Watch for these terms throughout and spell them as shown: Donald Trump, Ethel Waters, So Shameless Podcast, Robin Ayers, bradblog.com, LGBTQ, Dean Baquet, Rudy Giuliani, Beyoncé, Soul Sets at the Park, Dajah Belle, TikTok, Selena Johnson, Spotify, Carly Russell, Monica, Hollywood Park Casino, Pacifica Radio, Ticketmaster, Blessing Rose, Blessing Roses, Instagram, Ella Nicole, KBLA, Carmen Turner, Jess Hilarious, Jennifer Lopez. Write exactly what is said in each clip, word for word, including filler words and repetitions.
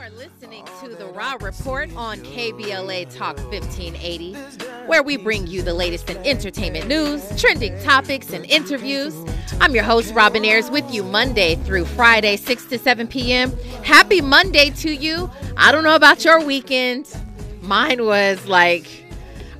are listening to The Raw Report on K B L A Talk fifteen eighty, where we bring you the latest in entertainment news, trending topics, and interviews. I'm your host, Robin Ayers, with you Monday through Friday, six to seven p.m. Happy Monday to you. I don't know about your weekend. Mine was like,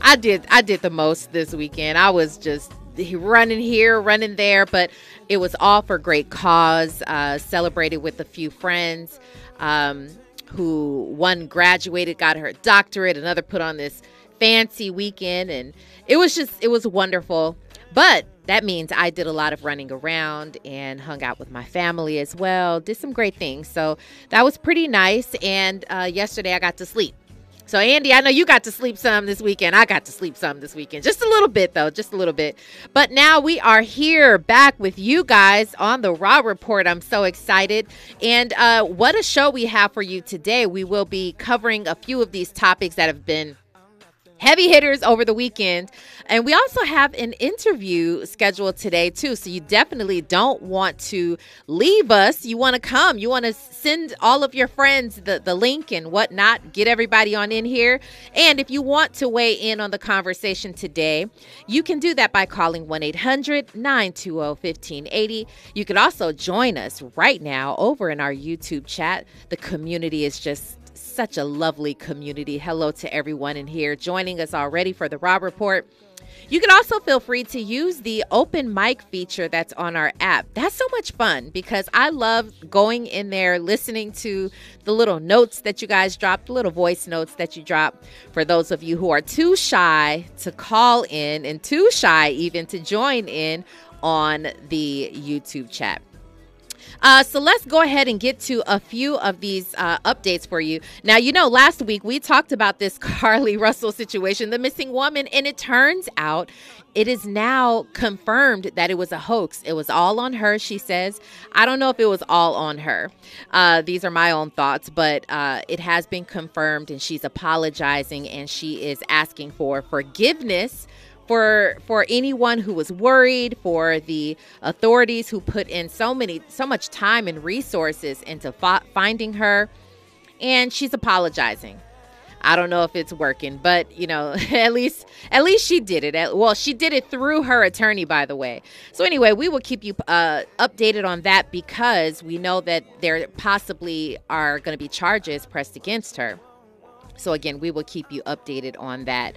I did, I did the most this weekend. I was just running here, running there, but it was all for great cause. Uh, celebrated with a few friends um, who one graduated, got her doctorate, another put on this fancy weekend, and it was just, it was wonderful. But that means I did a lot of running around and hung out with my family as well. Did some great things. So that was pretty nice. And uh, yesterday I got to sleep. So, Andy, I know you got to sleep some this weekend. I got to sleep some this weekend. Just a little bit, though. Just a little bit. But now we are here back with you guys on The Raw Report. I'm so excited. And uh, what a show we have for you today. We will be covering a few of these topics that have been heavy hitters over the weekend. And we also have an interview scheduled today, too. So you definitely don't want to leave us. You want to come. You want to send all of your friends the, the link and whatnot. Get everybody on in here. And if you want to weigh in on the conversation today, you can do that by calling one eight hundred nine two zero one five eight zero. You can also join us right now over in our YouTube chat. The community is just such a lovely community. Hello to everyone in here joining us already for The Raw Report. You can also feel free to use the open mic feature that's on our app. That's so much fun because I love going in there, listening to the little notes that you guys drop, the little voice notes that you drop. For those of you who are too shy to call in and too shy even to join in on the YouTube chat. Uh, so let's go ahead and get to a few of these uh, updates for you. Now, you know, last week we talked about this Carly Russell situation, the missing woman, and it turns out it is now confirmed that it was a hoax. It was all on her, she says. I don't know if it was all on her. Uh, these are my own thoughts, but uh, it has been confirmed, and she's apologizing, and she is asking for forgiveness For for anyone who was worried, for the authorities who put in so many so much time and resources into fo- finding her, and she's apologizing. I don't know if it's working, but you know, at least at least she did it. Well, she did it through her attorney, by the way. So anyway, we will keep you uh, updated on that because we know that there possibly are going to be charges pressed against her. So again, we will keep you updated on that.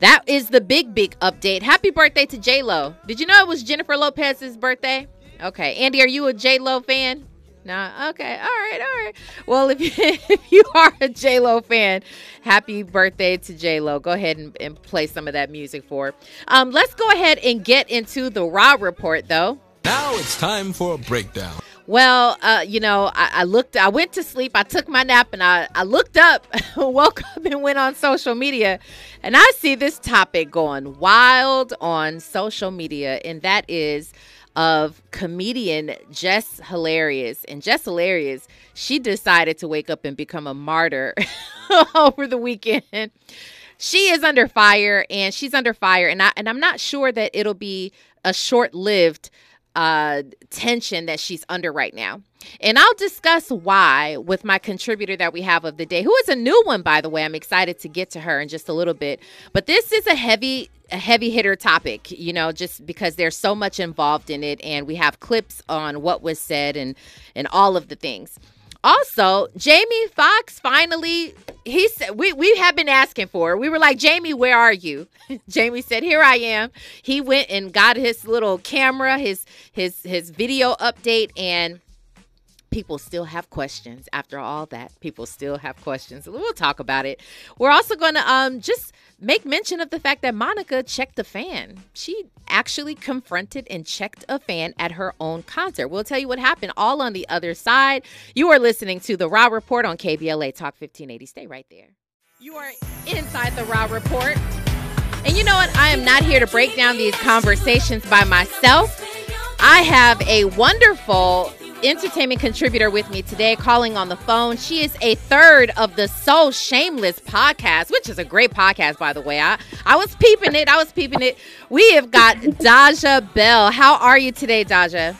That is the big, big update. Happy birthday to J-Lo. Did you know it was Jennifer Lopez's birthday? Okay. Andy, are you a J-Lo fan? No? Okay. All right. All right. Well, if you, if you are a J-Lo fan, happy birthday to J-Lo. Go ahead and, and play some of that music for her. Um, let's go ahead and get into the Raw Report, though. Now it's time for a breakdown. Well, uh, you know, I, I looked, I went to sleep, I took my nap, and I, I looked up, woke up and went on social media, and I see this topic going wild on social media, and that is of comedian Jess Hilarious. And Jess Hilarious, she decided to wake up and become a martyr over the weekend. She is under fire, and she's under fire, and, I, and I'm not sure that it'll be a short-lived uh tension that she's under right now. And I'll discuss why with my contributor that we have of the day, who is a new one, by the way. I'm excited to get to her in just a little bit. But this is a heavy, a heavy hitter topic, you know, just because there's so much involved in it. And we have clips on what was said and, and all of the things. Also, Jamie Foxx finally, he said, we, we have been asking for it. We were like, Jamie, where are you? Jamie said, here I am. He went and got his little camera, his his his video update, and people still have questions. After all that, people still have questions. We'll talk about it. We're also going to um just make mention of the fact that Monica checked a fan. She actually confronted and checked a fan at her own concert. We'll tell you what happened all on the other side. You are listening to The Raw Report on K B L A Talk fifteen eighty. Stay right there. You are inside The Raw Report. And you know what? I am not here to break down these conversations by myself. I have a wonderful entertainment contributor with me today, calling on the phone. She is a third of the So Shameless Podcast, which is a great podcast, by the way. I, I was peeping it. I was peeping it. We have got Dajah Belle. How are you today, Dajah?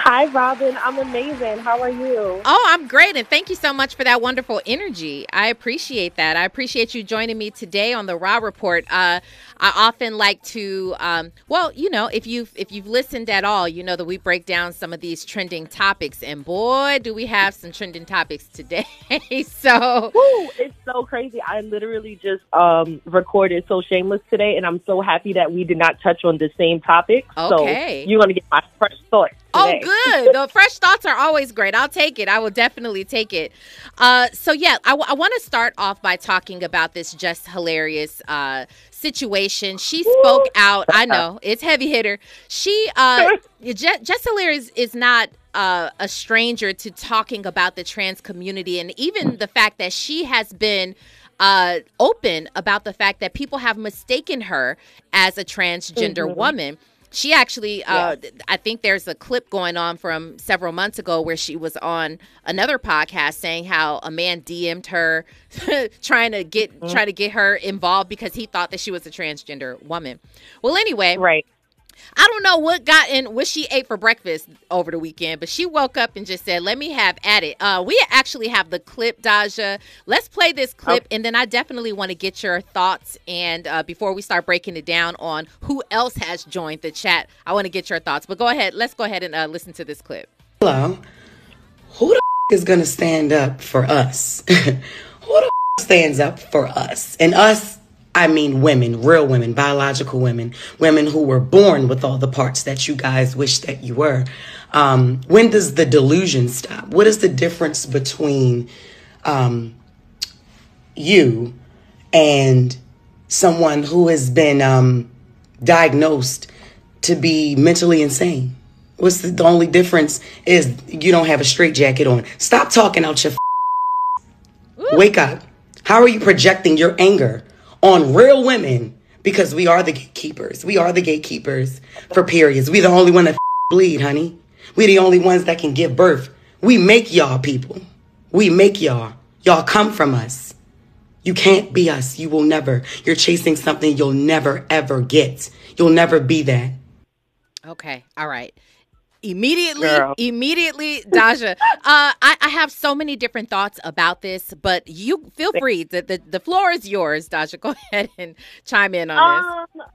Hi, Robin. I'm amazing. How are you? Oh, I'm great. And thank you so much for that wonderful energy. I appreciate that. I appreciate you joining me today on the Raw Report. Uh, I often like to, um, well, you know, if you've, if you've listened at all, you know that we break down some of these trending topics. And boy, do we have some trending topics today. So Woo, it's so crazy. I literally just um, recorded So Shameless today. And I'm so happy that we did not touch on the same topic. Okay. So you're going to get my fresh thoughts. Today. Oh, good. The fresh thoughts are always great. I'll take it. I will definitely take it. Uh, so, yeah, I, w- I want to start off by talking about this Jess Hilarious uh, situation. She spoke Ooh. out. I know. It's heavy hitter. She, uh, Je- Jess Hilarious is not uh, a stranger to talking about the trans community, and even the fact that she has been Uh, open about the fact that people have mistaken her as a transgender mm-hmm. woman. She actually, uh, yes. I think there's a clip going on from several months ago where she was on another podcast saying how a man D M'd her trying to get mm-hmm. trying to get her involved because he thought that she was a transgender woman. Well, anyway, right. I don't know what got in, what she ate for breakfast over the weekend, but she woke up and just said, let me have at it. Uh, we actually have the clip, Dajah. Let's play this clip, okay. And then I definitely want to get your thoughts. And uh, before we start breaking it down on who else has joined the chat, I want to get your thoughts. But go ahead. Let's go ahead and uh, listen to this clip. Hello. Who the f- is going to stand up for us? Who the f- stands up for us? And us, I mean women, real women, biological women, women who were born with all the parts that you guys wish that you were. Um, when does the delusion stop? What is the difference between um, you and someone who has been um, diagnosed to be mentally insane? What's the, the only difference is you don't have a straitjacket on. Stop talking out your f- Wake up. How are you projecting your anger on real women? Because we are the gatekeepers. We are the gatekeepers for periods. We the only one that f- bleed, honey. We the only ones that can give birth. We make y'all people. We make y'all. Y'all come from us. You can't be us. You will never. You're chasing something you'll never, ever get. You'll never be that. Okay. All right. Immediately, Girl. immediately, Dajah. uh, I, I have so many different thoughts about this, but you feel free. The, the, the floor is yours, Dajah. Go ahead and chime in on this.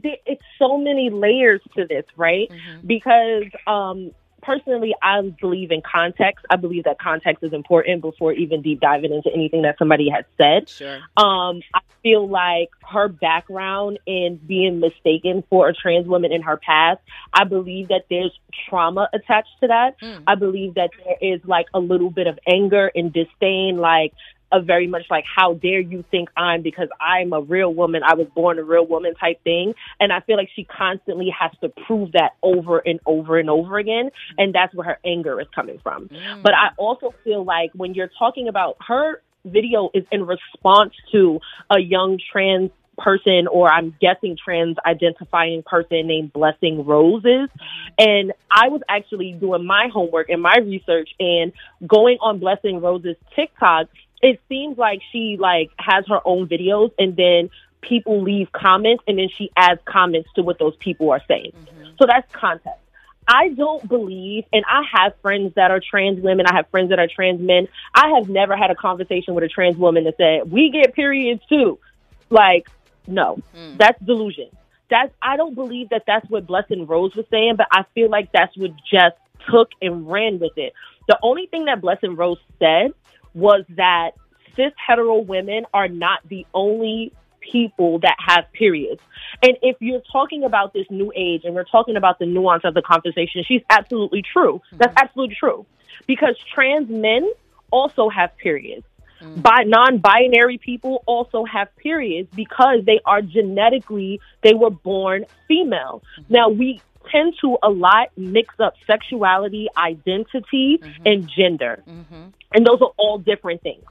Um, it's so many layers to this, right? Mm-hmm. Because um, personally, I believe in context. I believe that context is important before even deep diving into anything that somebody has said. Sure. Um, I feel like her background in being mistaken for a trans woman in her past, I believe that there's trauma attached to that. Mm. I believe that there is like a little bit of anger and disdain, like a very much like, how dare you think I'm, because I'm a real woman, I was born a real woman type thing. And I feel like she constantly has to prove that over and over and over again. And that's where her anger is coming from. Mm. But I also feel like when you're talking about her video is in response to a young trans person, or I'm guessing trans identifying person named Blessing Roses. And I was actually doing my homework and my research and going on Blessing Roses TikTok. It seems like she like has her own videos and then people leave comments and then she adds comments to what those people are saying. Mm-hmm. So that's context. I don't believe, and I have friends that are trans women, I have friends that are trans men. I have never had a conversation with a trans woman that said, we get periods too. Like, no, mm. that's delusion. That's, I don't believe that that's what Blessing Rose was saying, but I feel like that's what Jess took and ran with it. The only thing that Blessing Rose said was that cis hetero women are not the only people that have periods. And if you're talking about this new age and we're talking about the nuance of the conversation, she's absolutely true. Mm-hmm. That's absolutely true. Because trans men also have periods. Mm-hmm. Bi- non-binary people also have periods because they are genetically, they were born female. Mm-hmm. Now, we tend to a lot mix up sexuality, identity, mm-hmm. and gender. Mm-hmm. And those are all different things.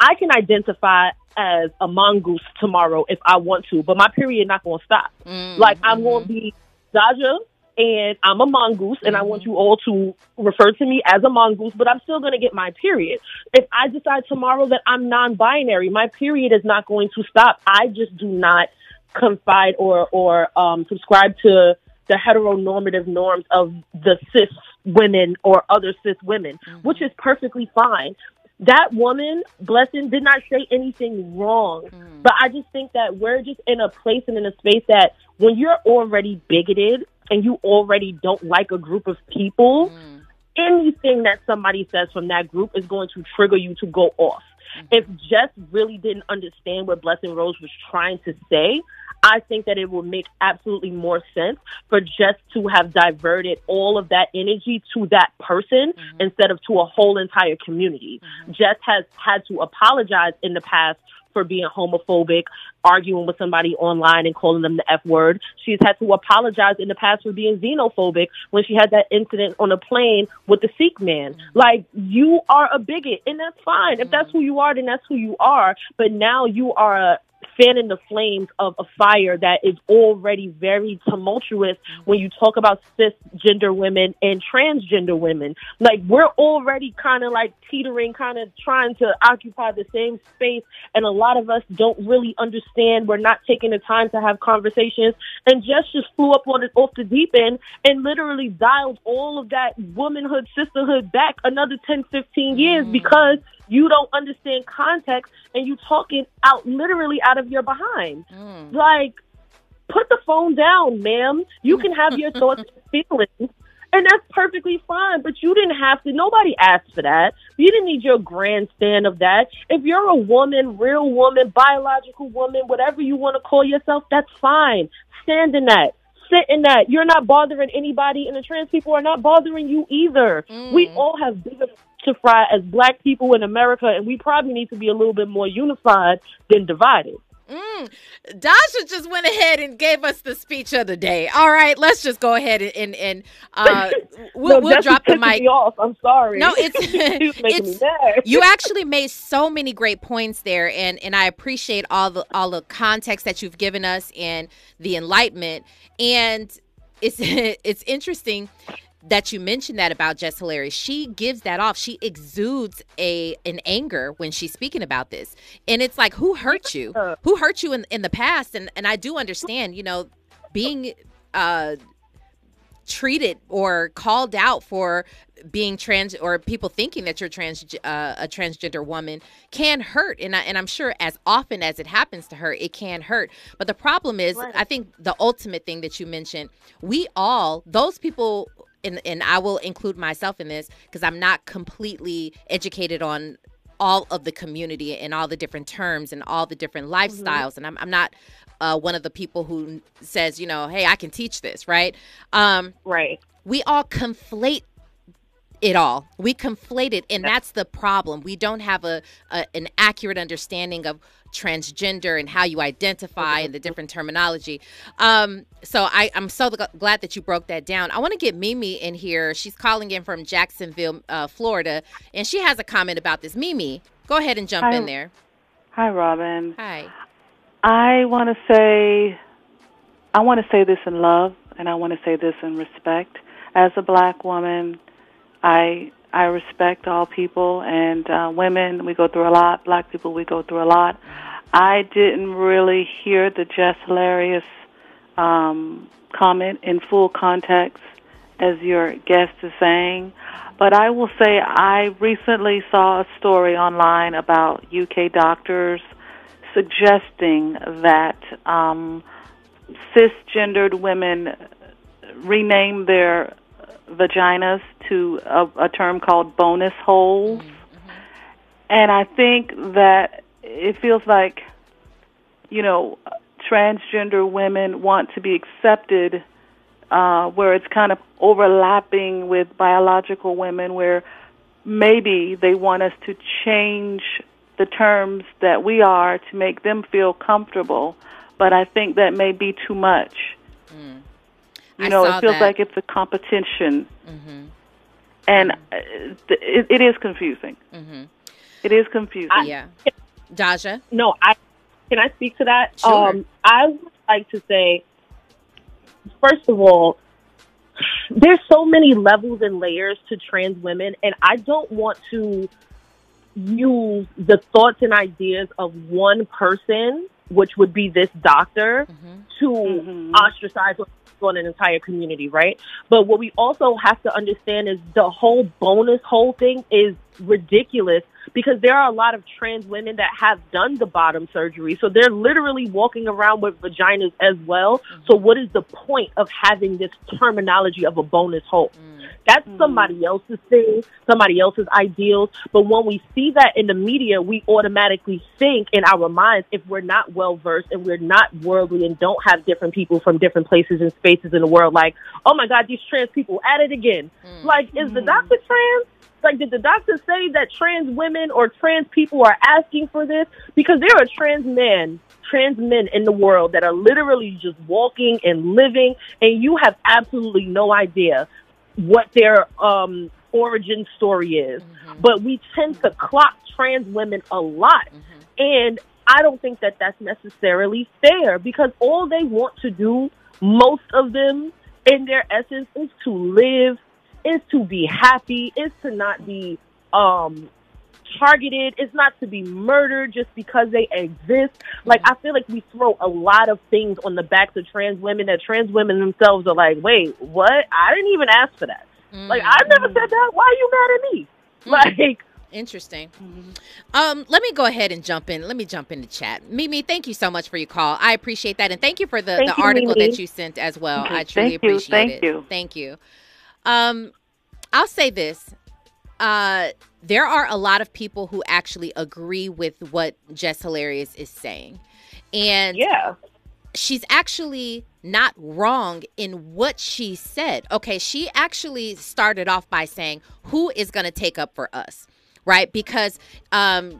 I can identify as a mongoose tomorrow if I want to, but my period not going to stop. Mm-hmm. Like, I'm going to be Dajah, and I'm a mongoose, and mm-hmm. I want you all to refer to me as a mongoose, but I'm still going to get my period. If I decide tomorrow that I'm non-binary, my period is not going to stop. I just do not confide or, or um, subscribe to the heteronormative norms of the cis women or other cis women, mm-hmm. which is perfectly fine. That woman, Blessing, did not say anything wrong. Mm. But I just think that we're just in a place and in a space that when you're already bigoted and you already don't like a group of people, mm. anything that somebody says from that group is going to trigger you to go off. Mm-hmm. If Jess really didn't understand what Blessing Rose was trying to say, I think that it would make absolutely more sense for Jess to have diverted all of that energy to that person mm-hmm. instead of to a whole entire community. Mm-hmm. Jess has had to apologize in the past for being homophobic, arguing with somebody online and calling them the F word. She's had to apologize in the past for being xenophobic when she had that incident on a plane with the Sikh man. Mm-hmm. Like, you are a bigot, and that's fine. Mm-hmm. If that's who you are, then that's who you are. But now you are a fanning the flames of a fire that is already very tumultuous when you talk about cisgender women and transgender women. Like, we're already kind of like teetering, kind of trying to occupy the same space, and a lot of us don't really understand. We're not taking the time to have conversations, and Jess just flew up on it off the deep end and literally dialed all of that womanhood, sisterhood back another ten, fifteen years mm-hmm. because you don't understand context, and you talking out literally out of your behind. Mm. Like, put the phone down, ma'am. You can have your thoughts and feelings, and that's perfectly fine, but you didn't have to. Nobody asked for that. You didn't need your grandstand of that. If you're a woman, real woman, biological woman, whatever you want to call yourself, that's fine. Stand in that. Sit in that. You're not bothering anybody, and the trans people are not bothering you either. Mm. We all have bigger to fry as black people in America, and we probably need to be a little bit more unified than divided. Mm. Dajah just went ahead and gave us the speech of the day. All right, let's just go ahead and and, and uh, we'll, no, we'll drop the mic. Me off. I'm sorry. No, it's, it's you actually made so many great points there, and, and I appreciate all the all the context that you've given us and the enlightenment. And it's it's interesting that you mentioned that about Jess Hilarious. She gives that off. She exudes a an anger when she's speaking about this. And it's like, who hurt you? Who hurt you in, in the past? And and I do understand, you know, being uh, treated or called out for being trans, or people thinking that you're trans uh, a transgender woman, can hurt. And, I, and I'm sure as often as it happens to her, it can hurt. But the problem is, right. I think the ultimate thing that you mentioned, we all, those people... And, and I will include myself in this because I'm not completely educated on all of the community and all the different terms and all the different lifestyles. Mm-hmm. And I'm, I'm not uh, one of the people who says, you know, hey, I can teach this, right? Um, right. We all conflate it all. We conflate it, and yeah. that's the problem. We don't have a, a an accurate understanding of transgender and how you identify and the different terminology. Um, so I, I'm so glad that you broke that down. I want to get Mimi in here. She's calling in from Jacksonville, uh, Florida, and she has a comment about this. Mimi, go ahead and jump Hi. in there. Hi, Robin. Hi. I want to say, I want to say this in love, and I want to say this in respect. As a black woman, I I respect all people, and uh, women, we go through a lot. Black people, we go through a lot. I didn't really hear the Jess Hilarious um, comment in full context, as your guest is saying. But I will say I recently saw a story online about U K doctors suggesting that um, cisgendered women rename their vaginas to a, a term called bonus holes. Mm-hmm. And I think that it feels like, you know, transgender women want to be accepted uh, where it's kind of overlapping with biological women, where maybe they want us to change the terms that we are to make them feel comfortable. But I think that may be too much. Mm. You know, it feels that. like it's a competition, mm-hmm. and mm-hmm. It, it is confusing. Mm-hmm. It is confusing. I, yeah, Dajah. No, I can I speak to that. Sure. Um, I would like to say, first of all, there's so many levels and layers to trans women, and I don't want to use the thoughts and ideas of one person which would be this doctor, mm-hmm. to mm-hmm. ostracize on an entire community, right? But what we also have to understand is the whole bonus whole thing is ridiculous, because there are a lot of trans women that have done the bottom surgery, so they're literally walking around with vaginas as well. Mm-hmm. So what is the point of having this terminology of a bonus hole? Mm-hmm. That's somebody else's thing, somebody else's ideals. But when we see that in the media, we automatically think in our minds, if we're not well-versed and we're not worldly and don't have different people from different places and spaces in the world, like, oh my God, these trans people at it again. Mm-hmm. Like, is the doctor trans? Like, did the doctor say that trans women or trans people are asking for this? Because there are trans men, trans men in the world that are literally just walking and living, and you have absolutely no idea what their um, origin story is. Mm-hmm. But we tend to clock trans women a lot. Mm-hmm. And I don't think that that's necessarily fair, because all they want to do, most of them, in their essence, is to live, is to be happy, is to not be um, targeted, is not to be murdered just because they exist. Like, I feel like we throw a lot of things on the backs of trans women that trans women themselves are like, wait, what? I didn't even ask for that. Mm-hmm. Like, I never said that. Why are you mad at me? Mm-hmm. Like, interesting. Mm-hmm. Um, let me go ahead and jump in. Let me jump in the chat. Mimi, thank you so much for your call. I appreciate that. And thank you for the, the you, article Mimi. that you sent as well. Okay. I truly thank appreciate you. Thank it. You. Thank you. Um, I'll say this. Uh, there are a lot of people who actually agree with what Jess Hilarious is saying. And yeah, she's actually not wrong in what she said. Okay, she actually started off by saying, who is going to take up for us, right? Because um,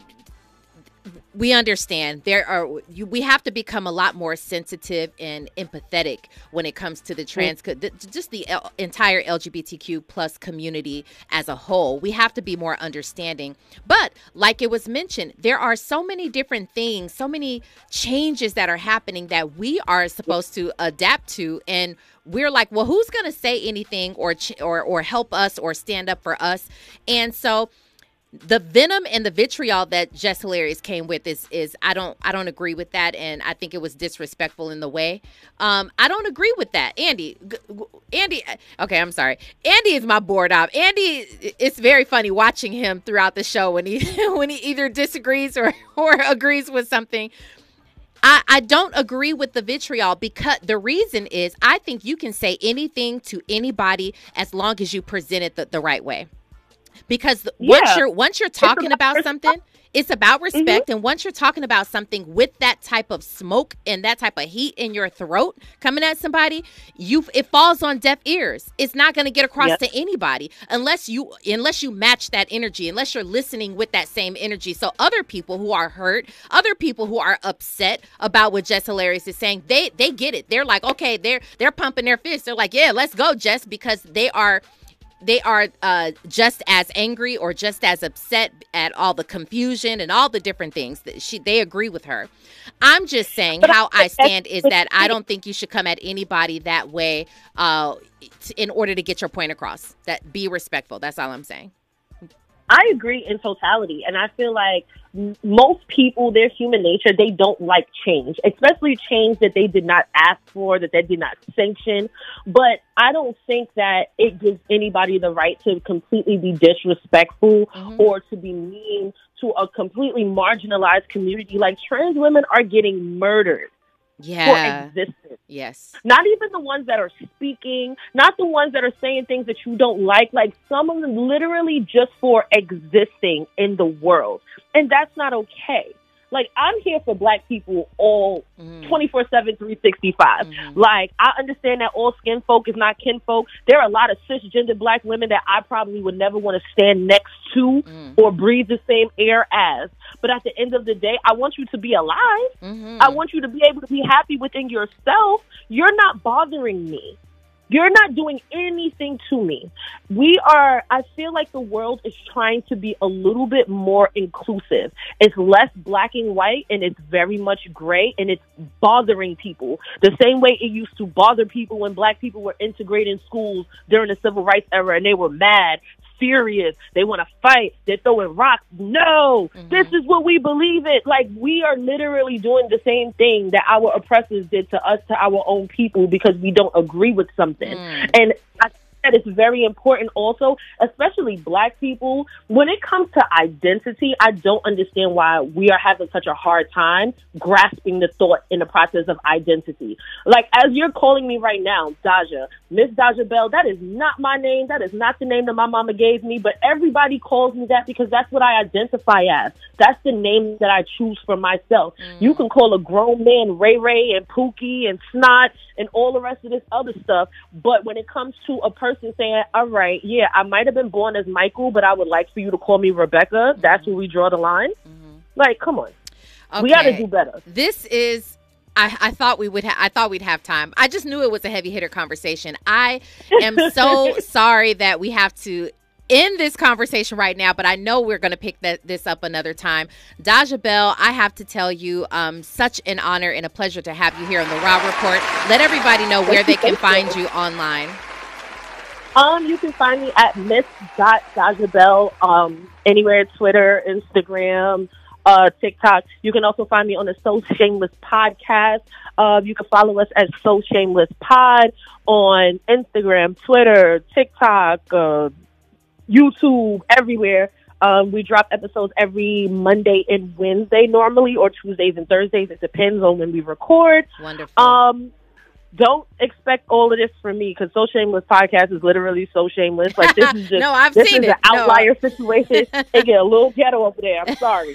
we understand there are you, we have to become a lot more sensitive and empathetic when it comes to the trans, the, just the L, entire L G B T Q plus community as a whole. We have to be more understanding. But like it was mentioned, there are so many different things, so many changes that are happening that we are supposed to adapt to, and we're like, well, who's going to say anything or ch- or or help us or stand up for us? And so the venom and the vitriol that Jess Hilarious came with is, is I don't I don't agree with that, and I think it was disrespectful in the way. Um, I don't agree with that, Andy. G- Andy, okay, I'm sorry. Andy is my board op. Andy, it's very funny watching him throughout the show when he when he either disagrees or, or agrees with something. I, I don't agree with the vitriol, because the reason is I think you can say anything to anybody as long as you present it the, the right way. Because yeah. once you're once you're talking about, about something, it's about respect. Mm-hmm. And once you're talking about something with that type of smoke and that type of heat in your throat coming at somebody, you it falls on deaf ears. It's not going to get across yep. to anybody unless you unless you match that energy, unless you're listening with that same energy. So other people who are hurt, other people who are upset about what Jess Hilarious is saying, they they get it. They're like, okay, they're they're pumping their fists. They're like, yeah, let's go, Jess, because they are. They are uh, just as angry or just as upset at all the confusion and all the different things that she they agree with her. I'm just saying how I stand is that I don't think you should come at anybody that way uh, in order to get your point across. That be respectful. That's all I'm saying. I agree in totality. And I feel like most people, their human nature, they don't like change, especially change that they did not ask for, that they did not sanction. But I don't think that it gives anybody the right to completely be disrespectful mm-hmm. or to be mean to a completely marginalized community. Like, trans women are getting murdered. Yeah. For existence. Yes. Not even the ones that are speaking, not the ones that are saying things that you don't like. Like, some of them literally just for existing in the world. And that's not okay. Like, I'm here for Black people all twenty-four seven, three sixty-five. Mm-hmm. Like, I understand that all skin folk is not kin folk. There are a lot of cisgender Black women that I probably would never want to stand next to mm. or breathe the same air as. But at the end of the day, I want you to be alive. Mm-hmm. I want you to be able to be happy within yourself. You're not bothering me. You're not doing anything to me. We are, I feel like the world is trying to be a little bit more inclusive. It's less black and white, and it's very much gray, and it's bothering people. The same way it used to bother people when Black people were integrating schools during the civil rights era, and they were mad, furious. They want to fight. They're throwing rocks. No, mm-hmm. This is what we believe in. Like, we are literally doing the same thing that our oppressors did to us, to our own people, because we don't agree with something. Mm. And I think that it's very important also, especially Black people, when it comes to identity. I don't understand why we are having such a hard time grasping the thought in the process of identity. Like, as you're calling me right now, Dajah, Miss Dajah Belle, that is not my name. That is not the name that my mama gave me, but everybody calls me that because that's what I identify as. That's the name that I choose for myself. Mm. You can call a grown man Ray Ray and Pookie and Snot and all the rest of this other stuff, but when it comes to a person saying, all right, yeah, I might have been born as Michael, but I would like for you to call me Rebecca, mm-hmm. that's where we draw the line. Mm-hmm. Like, come on. Okay. We got to do better. This is... I, I thought we would. Ha- I thought we'd have time. I just knew it was a heavy hitter conversation. I am so sorry that we have to end this conversation right now, but I know we're going to pick that, this up another time. Dajah Belle, I have to tell you, um, such an honor and a pleasure to have you here on the Raw Report. Let everybody know where they can find you online. Um, you can find me at Miss Dajah Belle um, anywhere: Twitter, Instagram. Uh, TikTok. You can also find me on the So Shameless Podcast. Uh, you can follow us at So Shameless Pod on Instagram, Twitter, TikTok, uh, YouTube, everywhere. Um, we drop episodes every Monday and Wednesday normally, or Tuesdays and Thursdays. It depends on when we record. Wonderful. Um, Don't expect all of this from me, because So Shameless Podcast is literally so shameless. Like, this is just no, I've this seen is it. an outlier no. situation. They get a little ghetto over there. I'm sorry.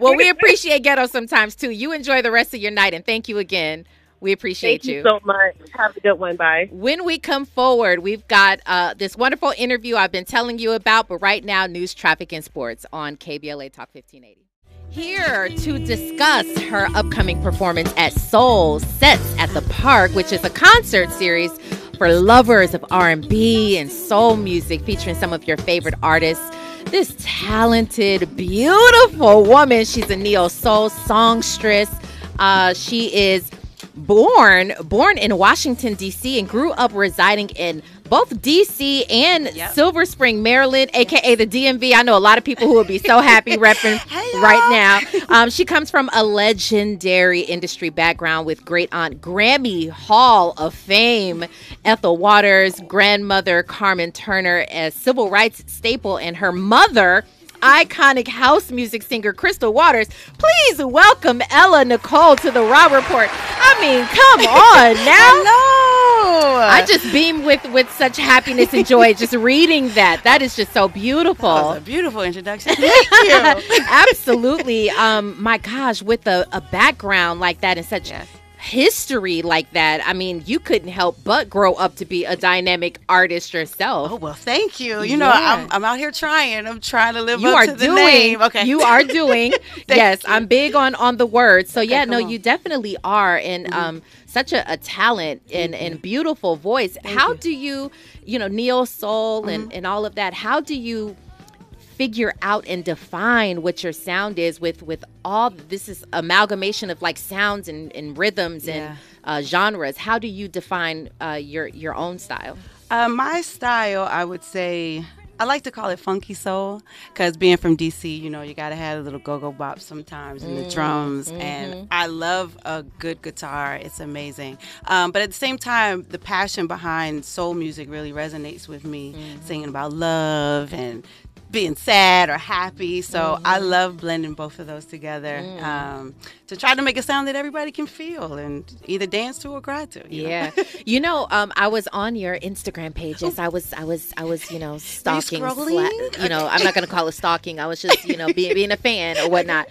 Well, we appreciate ghetto sometimes too. You enjoy the rest of your night, and thank you again. We appreciate you. Thank you so much. Have a good one. Bye. When we come forward, we've got uh, this wonderful interview I've been telling you about. But right now, news, traffic, and sports on K B L A Talk fifteen eighty. Here to discuss her upcoming performance at Soul Sets at the Park, which is a concert series for lovers of R and B and soul music featuring some of your favorite artists. This talented, beautiful woman, she's a neo-soul songstress. Uh, she is born, born in Washington, D C, and grew up residing in both D C and yep. Silver Spring, Maryland, a k a the D M V. I know a lot of people who will be so happy repping right now. Um, she comes from a legendary industry background with great-aunt Grammy Hall of Fame Ethel Waters, grandmother Carmen Turner as civil rights staple, and her mother, iconic house music singer Crystal Waters. Please welcome Ella Nicole to the Raw Report. I mean, come on now. Hello. I just beam with, with such happiness and joy just reading that. That is just so beautiful. That was a beautiful introduction. Thank you. Absolutely. Um, my gosh, with a, a background like that and such yes. history like that, I mean, you couldn't help but grow up to be a dynamic artist yourself. Oh, well, thank you. You know, yeah. I'm, I'm out here trying. I'm trying to live you up to doing, the name. Okay. You are doing. Yes, you. I'm big on, on the words. So, okay, yeah, no, on. you definitely are. And, mm-hmm. um, such a, a talent and, and beautiful voice. Thank how you. do you, you know, neo soul and, mm-hmm. and all of that, how do you figure out and define what your sound is with, with all this is amalgamation of like sounds and, and rhythms yeah. and uh, genres? How do you define uh, your, your own style? Uh, my style, I would say... I like to call it funky soul because being from D C, you know, you got to have a little go-go bop sometimes in mm, the drums. Mm-hmm. And I love a good guitar. It's amazing. Um, but at the same time, the passion behind soul music really resonates with me, mm-hmm. singing about love and being sad or happy. So mm-hmm. I love blending both of those together mm. um, to try to make a sound that everybody can feel and either dance to or cry to. You yeah. know? You know, um, I was on your Instagram pages. I was, I was, I was, you know, stalking. You, sla- you know, I'm not going to call it stalking. I was just, you know, being, being a fan or whatnot.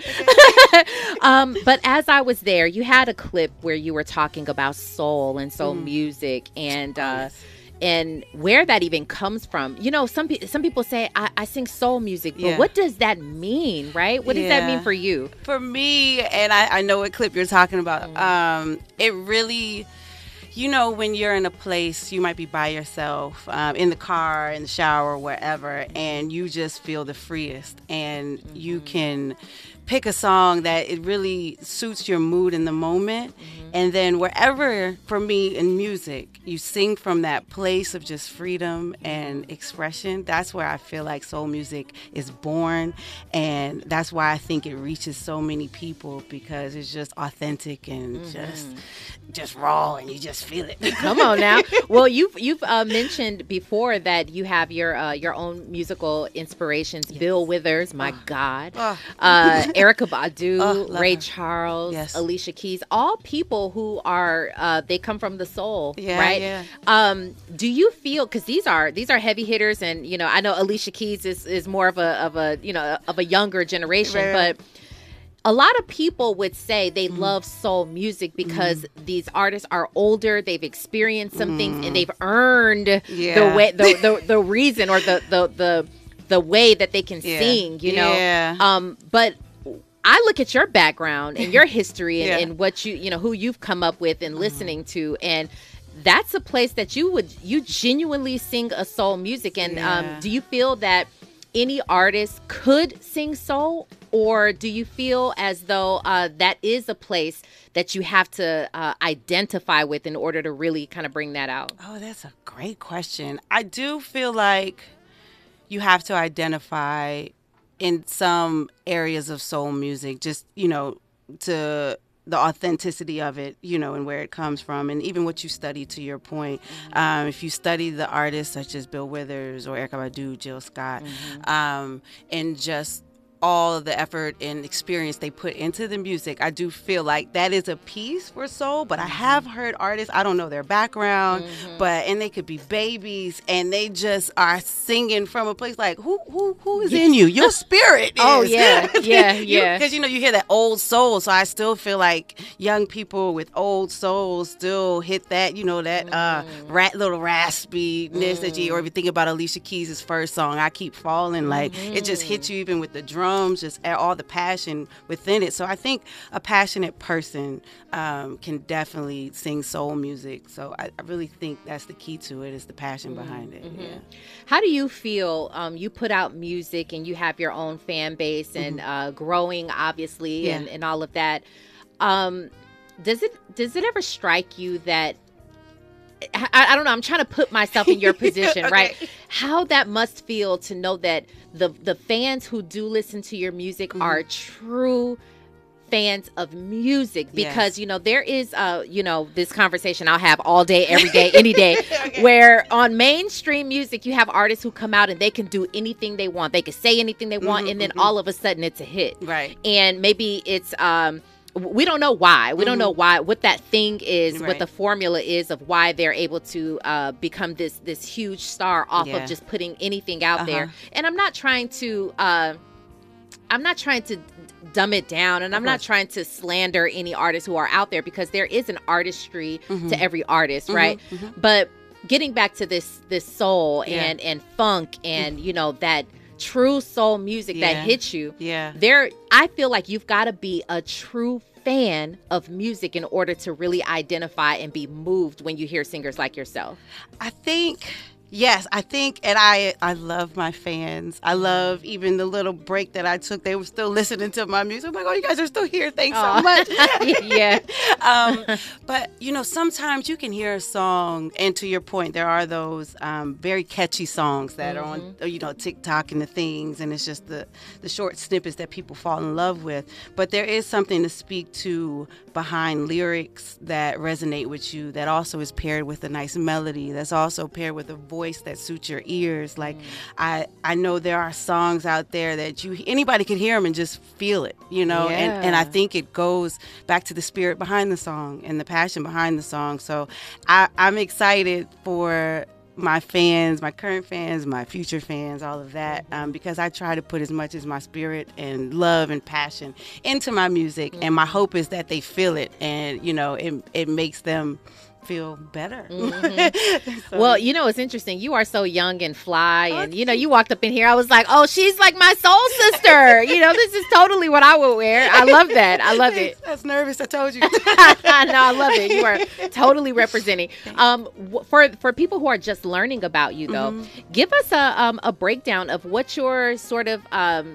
um, but as I was there, you had a clip where you were talking about soul and soul mm. music and, uh, yes. and where that even comes from. You know, some pe- some people say, I, I sing soul music, but yeah. what does that mean, right? What yeah. does that mean for you? For me, and I, I know what clip you're talking about, mm. um, it really... You know, when you're in a place, you might be by yourself, um, in the car, in the shower, wherever, and you just feel the freest. And mm-hmm. you can pick a song that it really suits your mood in the moment. Mm-hmm. And then wherever, for me, in music, you sing from that place of just freedom and expression. That's where I feel like soul music is born. And that's why I think it reaches so many people, because it's just authentic and mm-hmm. just just raw, and you just feel it. Come on now. Well, you've, you've uh, mentioned before that you have your uh, your own musical inspirations. Yes. Bill Withers, my oh. God. Oh. Uh, Erykah Badu, oh, Ray her. Charles, yes. Alicia Keys, all people who are uh they come from the soul, yeah, right? Yeah. Um do you feel, because these are these are heavy hitters, and you know, I know Alicia Keys is is more of a of a you know of a younger generation, right. But a lot of people would say they mm. love soul music because mm. these artists are older, they've experienced some mm. things, and they've earned yeah. the way the, the the reason or the the the the way that they can yeah. sing, you know. Yeah. Um but I look at your background and your history and, yeah. and what you, you know, who you've come up with and listening to. And that's a place that you would, you genuinely sing a soul music. And yeah. um, do you feel that any artist could sing soul, or do you feel as though uh, that is a place that you have to uh, identify with in order to really kind of bring that out? Oh, that's a great question. I do feel like you have to identify in some areas of soul music, just, you know, to the authenticity of it, you know, and where it comes from, and even what you study, to your point. Mm-hmm. Um, if you study the artists such as Bill Withers or Erykah Badu, Jill Scott, mm-hmm. um, and just all of the effort and experience they put into the music, I do feel like that is a piece for soul. But mm-hmm. I have heard artists, I don't know their background, mm-hmm. but and they could be babies and they just are singing from a place like, who who who is in you? Your spirit is. Oh, yeah, yeah, yeah. Because, you, you know, you hear that old soul. So I still feel like young people with old souls still hit that, you know, that mm-hmm. uh, rat, little raspiness mm-hmm. that you, or if you think about Alicia Keys' first song, I Keep Falling, like mm-hmm. it just hits you even with the drum. Just all the passion within it. So I think a passionate person um, can definitely sing soul music. So I, I really think that's the key to it, is the passion mm-hmm. behind it. Mm-hmm. Yeah. How do you feel? Um, you put out music and you have your own fan base and mm-hmm. uh, growing, obviously, yeah. and, and all of that. Um, does it does it ever strike you that? I, I don't know. I'm trying to put myself in your position, okay. right? How that must feel to know that the the fans who do listen to your music mm-hmm. are true fans of music, because yes. you know, there is uh you know, this conversation I'll have all day, every day, any day, okay. where on mainstream music you have artists who come out and they can do anything they want, they can say anything they want, mm-hmm, and then mm-hmm. all of a sudden it's a hit, right? And maybe it's um. we don't know why. We mm-hmm. don't know why, what that thing is, right. what the formula is of why they're able to uh, become this this huge star off yeah. of just putting anything out uh-huh. there. And I'm not trying to, uh, I'm not trying to dumb it down, and I'm not trying to slander any artists who are out there, because there is an artistry mm-hmm. to every artist, mm-hmm. right? Mm-hmm. But getting back to this this soul yeah. and and funk and mm-hmm. you know, that true soul music yeah. that hits you, yeah. there, I feel like you've got to be a true fan of music in order to really identify and be moved when you hear singers like yourself. I think... Yes, I think, and I I love my fans. I love even the little break that I took. They were still listening to my music. I'm like, oh, you guys are still here. Thanks Aww. so much. yeah. um, but, you know, sometimes you can hear a song, and to your point, there are those um, very catchy songs that mm-hmm. are on, you know, TikTok and the things, and it's just the, the short snippets that people fall in love with. But there is something to speak to behind lyrics that resonate with you, that also is paired with a nice melody, that's also paired with a voice. voice that suits your ears. Like mm. I I know there are songs out there that you anybody can hear them and just feel it, you know, yeah. and, and I think it goes back to the spirit behind the song and the passion behind the song. So I, I'm excited for my fans, my current fans, my future fans, all of that, um, because I try to put as much as my spirit and love and passion into my music, mm. and my hope is that they feel it, and you know, it it makes them feel better. Mm-hmm. so. Well, you know, it's interesting. You are so young and fly, and you know, you walked up in here. I was like, oh, she's like my soul sister. You know, this is totally what I would wear. I love that. I love it. That's nervous. I told you. No, I love it. You are totally representing. Um, for for people who are just learning about you, though, mm-hmm. give us a um, a breakdown of what your sort of um.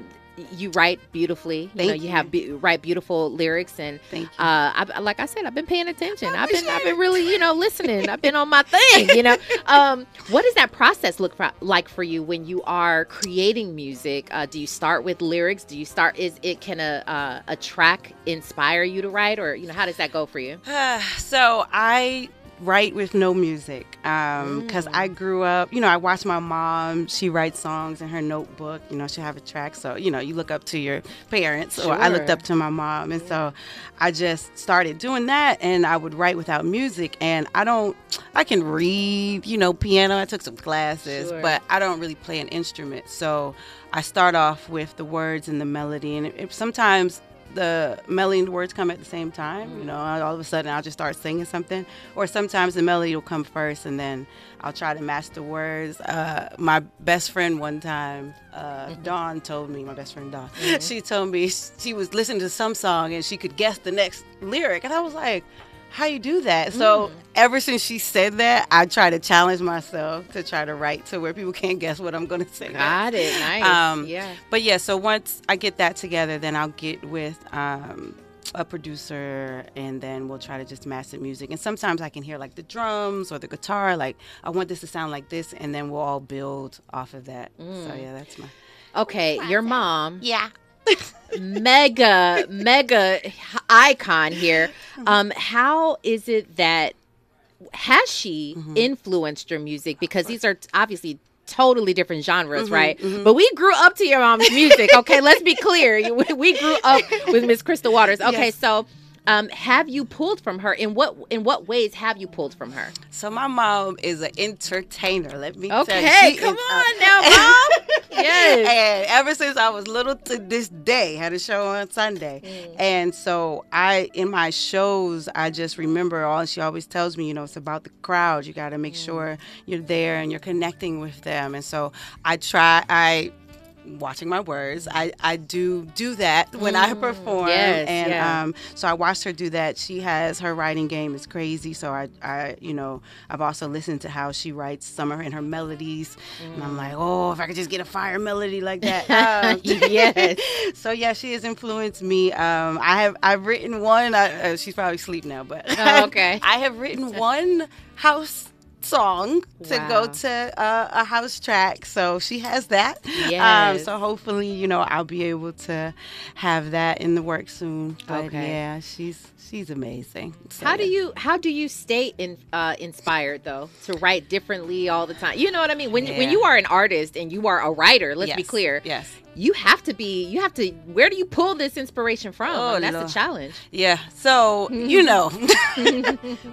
you write beautifully. Thank you know, you, you have be- write beautiful lyrics, and Thank you. uh, I, like I said, I've been paying attention. I've been, I've been really, you know, listening. I've been on my thing. You know, um, what does that process look for, like for you when you are creating music? Uh, do you start with lyrics? Do you start? Is it can a uh, a track inspire you to write, or you know, how does that go for you? Uh, so I. write with no music because um, mm. I grew up, you know, I watched my mom, she writes songs in her notebook, you know, she'll have a track. So, you know, you look up to your parents, sure. or I looked up to my mom. And so I just started doing that, and I would write without music. And I don't, I can read, you know, piano. I took some classes, sure. but I don't really play an instrument. So I start off with the words and the melody. And it, it, sometimes the melody and the words come at the same time, you know, all of a sudden I'll just start singing something, or sometimes the melody will come first and then I'll try to match the words. Uh, my best friend one time, uh, mm-hmm. Dawn told me, my best friend Dawn, mm-hmm. she told me she was listening to some song and she could guess the next lyric, and I was like, how you do that? So mm. ever since she said that, I try to challenge myself to try to write to where people can't guess what I'm going to say. Got it. Nice. Um, yeah. But yeah, so once I get that together, then I'll get with um, a producer, and then we'll try to just match the music. And sometimes I can hear like the drums or the guitar, like I want this to sound like this, and then we'll all build off of that. Mm. So yeah, that's my. Okay, your mom. Yeah. mega mega icon here. Um how is it that has she mm-hmm. influenced your music, because these are obviously totally different genres, mm-hmm, right? Mm-hmm. But we grew up to your mom's music, okay? Let's be clear, we grew up with Miss Crystal Waters, okay? Yes. So Um, have you pulled from her? In what in what ways have you pulled from her? So my mom is an entertainer. Let me okay, tell you. Okay, come on a- now, mom. Yes. And ever since I was little to this day, had a show on Sunday, mm. and so I in my shows I just remember all. She always tells me, you know, it's about the crowd. You got to make mm. sure you're there and you're connecting with them. And so I try. I. watching my words. I, I do do that when mm, I perform. Yes, and yeah. um, so I watched her do that. She has, her writing game is crazy. So I, I you know, I've also listened to how she writes some of her, in her melodies. Mm. And I'm like, oh, if I could just get a fire melody like that. Um, yes. So yeah, she has influenced me. Um, I have, I've written one, I, uh, she's probably asleep now, but oh, okay. I have written one house song to wow. go to uh, a house track, so she has that. Yes. Um, so hopefully, you know, I'll be able to have that in the work soon. But okay. yeah, she's she's amazing. So, how do you how do you stay in, uh, inspired though to write differently all the time? You know what I mean? When yeah. when you are an artist and you are a writer, let's yes. be clear. Yes. You have to be, you have to, where do you pull this inspiration from? Oh, I mean, that's Lord. a challenge. Yeah. So, you know,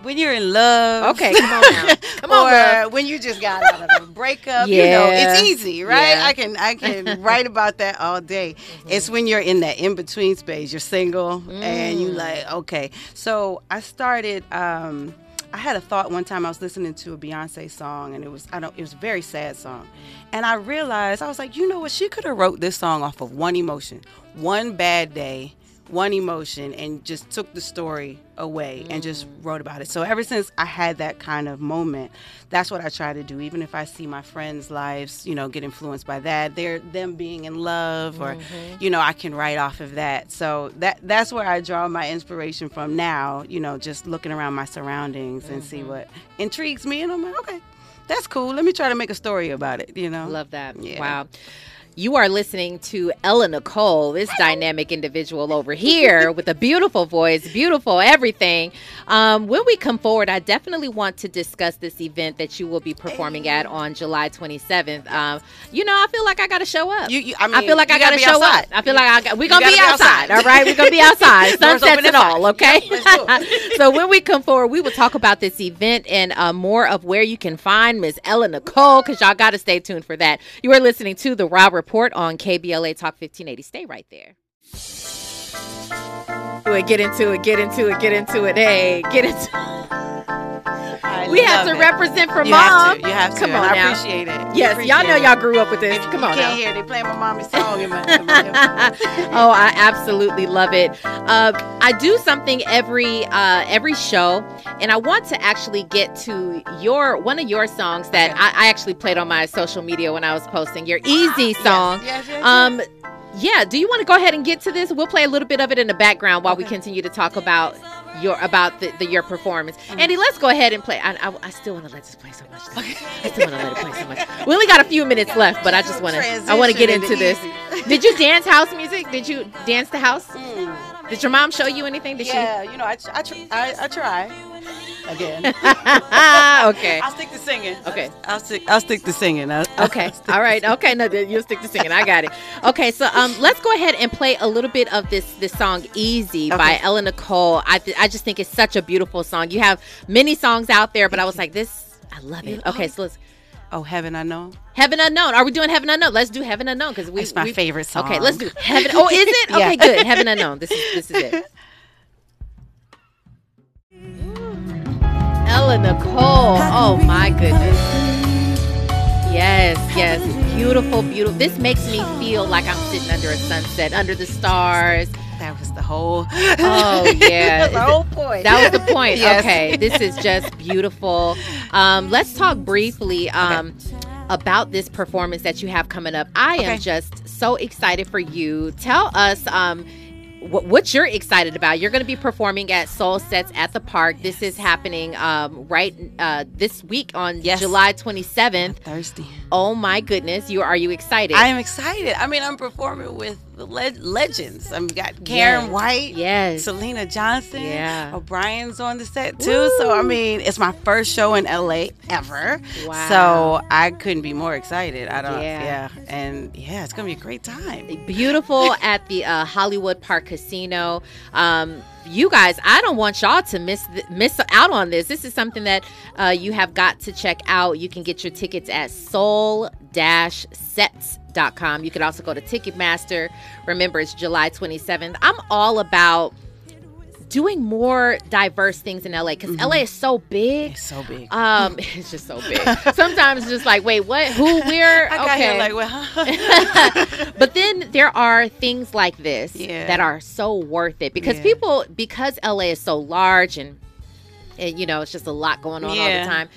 when you're in love. Okay, come on now. Come or on, love. When you just got out of a breakup, yeah. you know, it's easy, right? Yeah. I can I can write about that all day. Mm-hmm. It's when you're in that in-between space. You're single mm. and you like, okay. So I started, um, I had a thought one time. I was listening to a Beyoncé song, and it was I don't it was a very sad song, and I realized I was like, you know what? She could have wrote this song off of one emotion, one bad day, one emotion, and just took the story away and just wrote about it. So ever since I had that kind of moment, that's what I try to do. Even if I see my friends' lives, you know, get influenced by that, they're them being in love, or mm-hmm. you know, I can write off of that. So that that's where I draw my inspiration from now. You know, just looking around my surroundings mm-hmm. and see what intrigues me, and I'm like, okay, that's cool. Let me try to make a story about it. You know, love that. Yeah. Wow. You are listening to Ella Nicole, this dynamic individual over here with a beautiful voice, beautiful everything. Um, when we come forward, I definitely want to discuss this event that you will be performing at on July twenty-seventh. Um, you know, I feel like I got to show up. You, you, I, mean, I feel like I got to show outside. up. I feel like I we're going to be outside, all right? We're going to be outside, sunsets and all, okay? Yep, so when we come forward, we will talk about this event and uh, more of where you can find Miss Ella Nicole, because y'all got to stay tuned for that. You are listening to The Rob Report Report on K B L A Talk fifteen eighty. Stay right there. Do it, get into it, get into it, get into it. Hey, get into it. We have to it. represent for you mom. Have to, you have to. Come on, I now. appreciate it. Yes, appreciate y'all know it. Y'all grew up with this. If Come you on, can't now. hear they playing my mommy's song. in my, in my, in my. Oh, I absolutely love it. Uh, I do something every uh, every show, and I want to actually get to your one of your songs that okay. I, I actually played on my social media when I was posting your Easy song. Yes, yes, yes, yes. Um, yeah, do you want to go ahead and get to this? We'll play a little bit of it in the background while okay. we continue to talk about your about the, the your performance. Mm-hmm. Andy, let's go ahead and play. I, I, I still want to let this play so much. Okay. I still want to let it play so much. We only got a few minutes left, but I just want to I want to get into this. Did you dance house music? Did you dance to house? Mm. Did your mom show you anything? Did yeah, she? you know, I I tr- I, I try. Again. Okay. I'll stick to singing. Okay. I'll stick. I'll stick to singing. I'll, okay. I'll All right. Okay. No, you'll stick to singing. I got it. Okay. So um, let's go ahead and play a little bit of this this song "Easy" okay. by Ella Nicole. I th- I just think it's such a beautiful song. You have many songs out there, but I was like, this, I love it. Okay. So let's. Oh, Heaven Unknown. Heaven Unknown. Are we doing Heaven Unknown? Let's do Heaven Unknown because we. It's my we, favorite song. Okay. Let's do Heaven. Oh, is it? Yeah. Okay. Good. Heaven Unknown. This is this is it. Ella Nicole, oh my goodness. Yes, yes, beautiful, beautiful. This makes me feel like I'm sitting under a sunset, under the stars. That was the whole... Oh, yeah. the whole point. That was the point. Yes. Okay, this is just beautiful. Um, let's talk briefly um, okay. about this performance that you have coming up. I okay. am just so excited for you. Tell us... Um, what you're excited about. You're going to be performing at Soul Sets at the Park. Yes. This is happening um, right uh, this week on yes. July twenty-seventh. I'm thirsty. Oh my goodness. You Are you excited? I am excited. I mean, I'm performing with the le- legends. I've got Karen yes. White, yes. Selena Johnson, yeah. O'Brien's on the set too. Woo. So, I mean, it's my first show in L A ever. Wow. So, I couldn't be more excited. I don't, yeah. yeah. And yeah, it's going to be a great time. Beautiful at the uh, Hollywood Park Casino. Um, you guys, I don't want y'all to miss th- miss out on this. This is something that uh, you have got to check out. You can get your tickets at soul sets dot com. You can also go to Ticketmaster. Remember, it's July twenty-seventh. I'm all about doing more diverse things in L A because mm-hmm. L A is so big. It's so big. Um, it's just so big. Sometimes it's just like, wait, what? Who? Where? I got okay. Like, well, huh? But then there are things like this yeah. that are so worth it because yeah. people, because L A is so large and, and you know, it's just a lot going on yeah. all the time.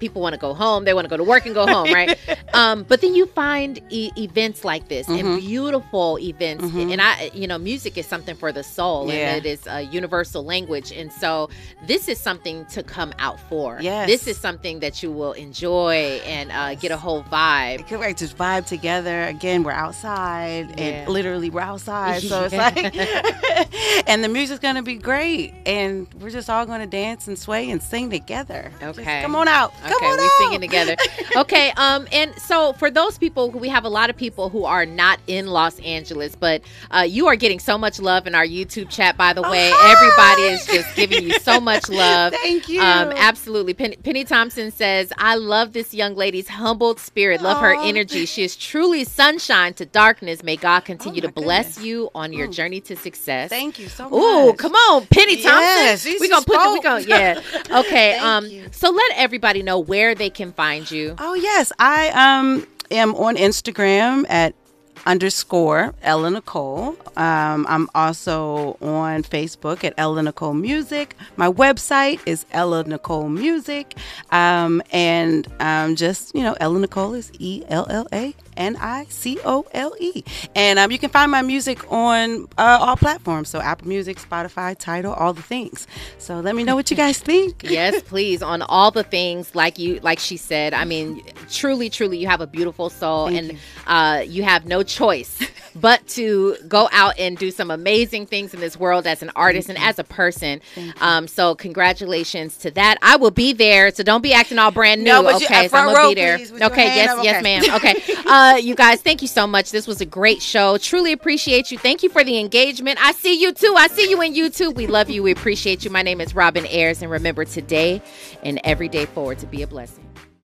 People want to go home. They want to go to work and go home, right? um, but then you find e- events like this mm-hmm. and beautiful events. Mm-hmm. And I, you know, music is something for the soul, yeah. and it is a universal language. And so this is something to come out for. Yes. This is something that you will enjoy and uh, get a whole vibe. Correct. Just vibe together. Again, we're outside, yeah. and literally we're outside. So it's like, and the music's going to be great. And we're just all going to dance and sway and sing together. Okay. Just come on out. Okay, we're out. Singing together. Okay, um, and so for those people, we have a lot of people who are not in Los Angeles, but uh, you are getting so much love in our YouTube chat, by the way. Oh, everybody is just giving you so much love. Thank you. Um, absolutely. Penny, Penny Thompson says, I love this young lady's humbled spirit. Love Aww. Her energy. She is truly sunshine to darkness. May God continue oh to bless goodness. You on your mm. journey to success. Thank you so much. Ooh, come on, Penny Thompson. Yes, we're going to put we gonna, yeah. Okay, um, you. So let everybody know where they can find you. Oh, yes. I um, am on Instagram at underscore Ella Nicole. Um, I'm also on Facebook at Ella Nicole Music. My website is Ella Nicole Music. Um, and um, just, you know, Ella Nicole is E L L A N I C O L E. And um, you can find my music on uh, all platforms. So Apple Music, Spotify, Tidal, all the things. So let me know what you guys think. Yes, please. On all the things, like you, like she said. I mean, truly, truly, you have a beautiful soul. Thank and you. Uh, you have no choice but to go out and do some amazing things in this world as an artist and as a person. Um, so congratulations to that. I will be there. So don't be acting all brand new. No, but okay, you, so I'm going to be there. Please, okay, yes, okay. yes, ma'am. Okay. Uh, Uh, you guys, thank you so much. This was a great show. Truly appreciate you. Thank you for the engagement. I see you too. I see you in YouTube. We love you. We appreciate you. My name is Robin Ayers. And remember, today and every day forward to be a blessing.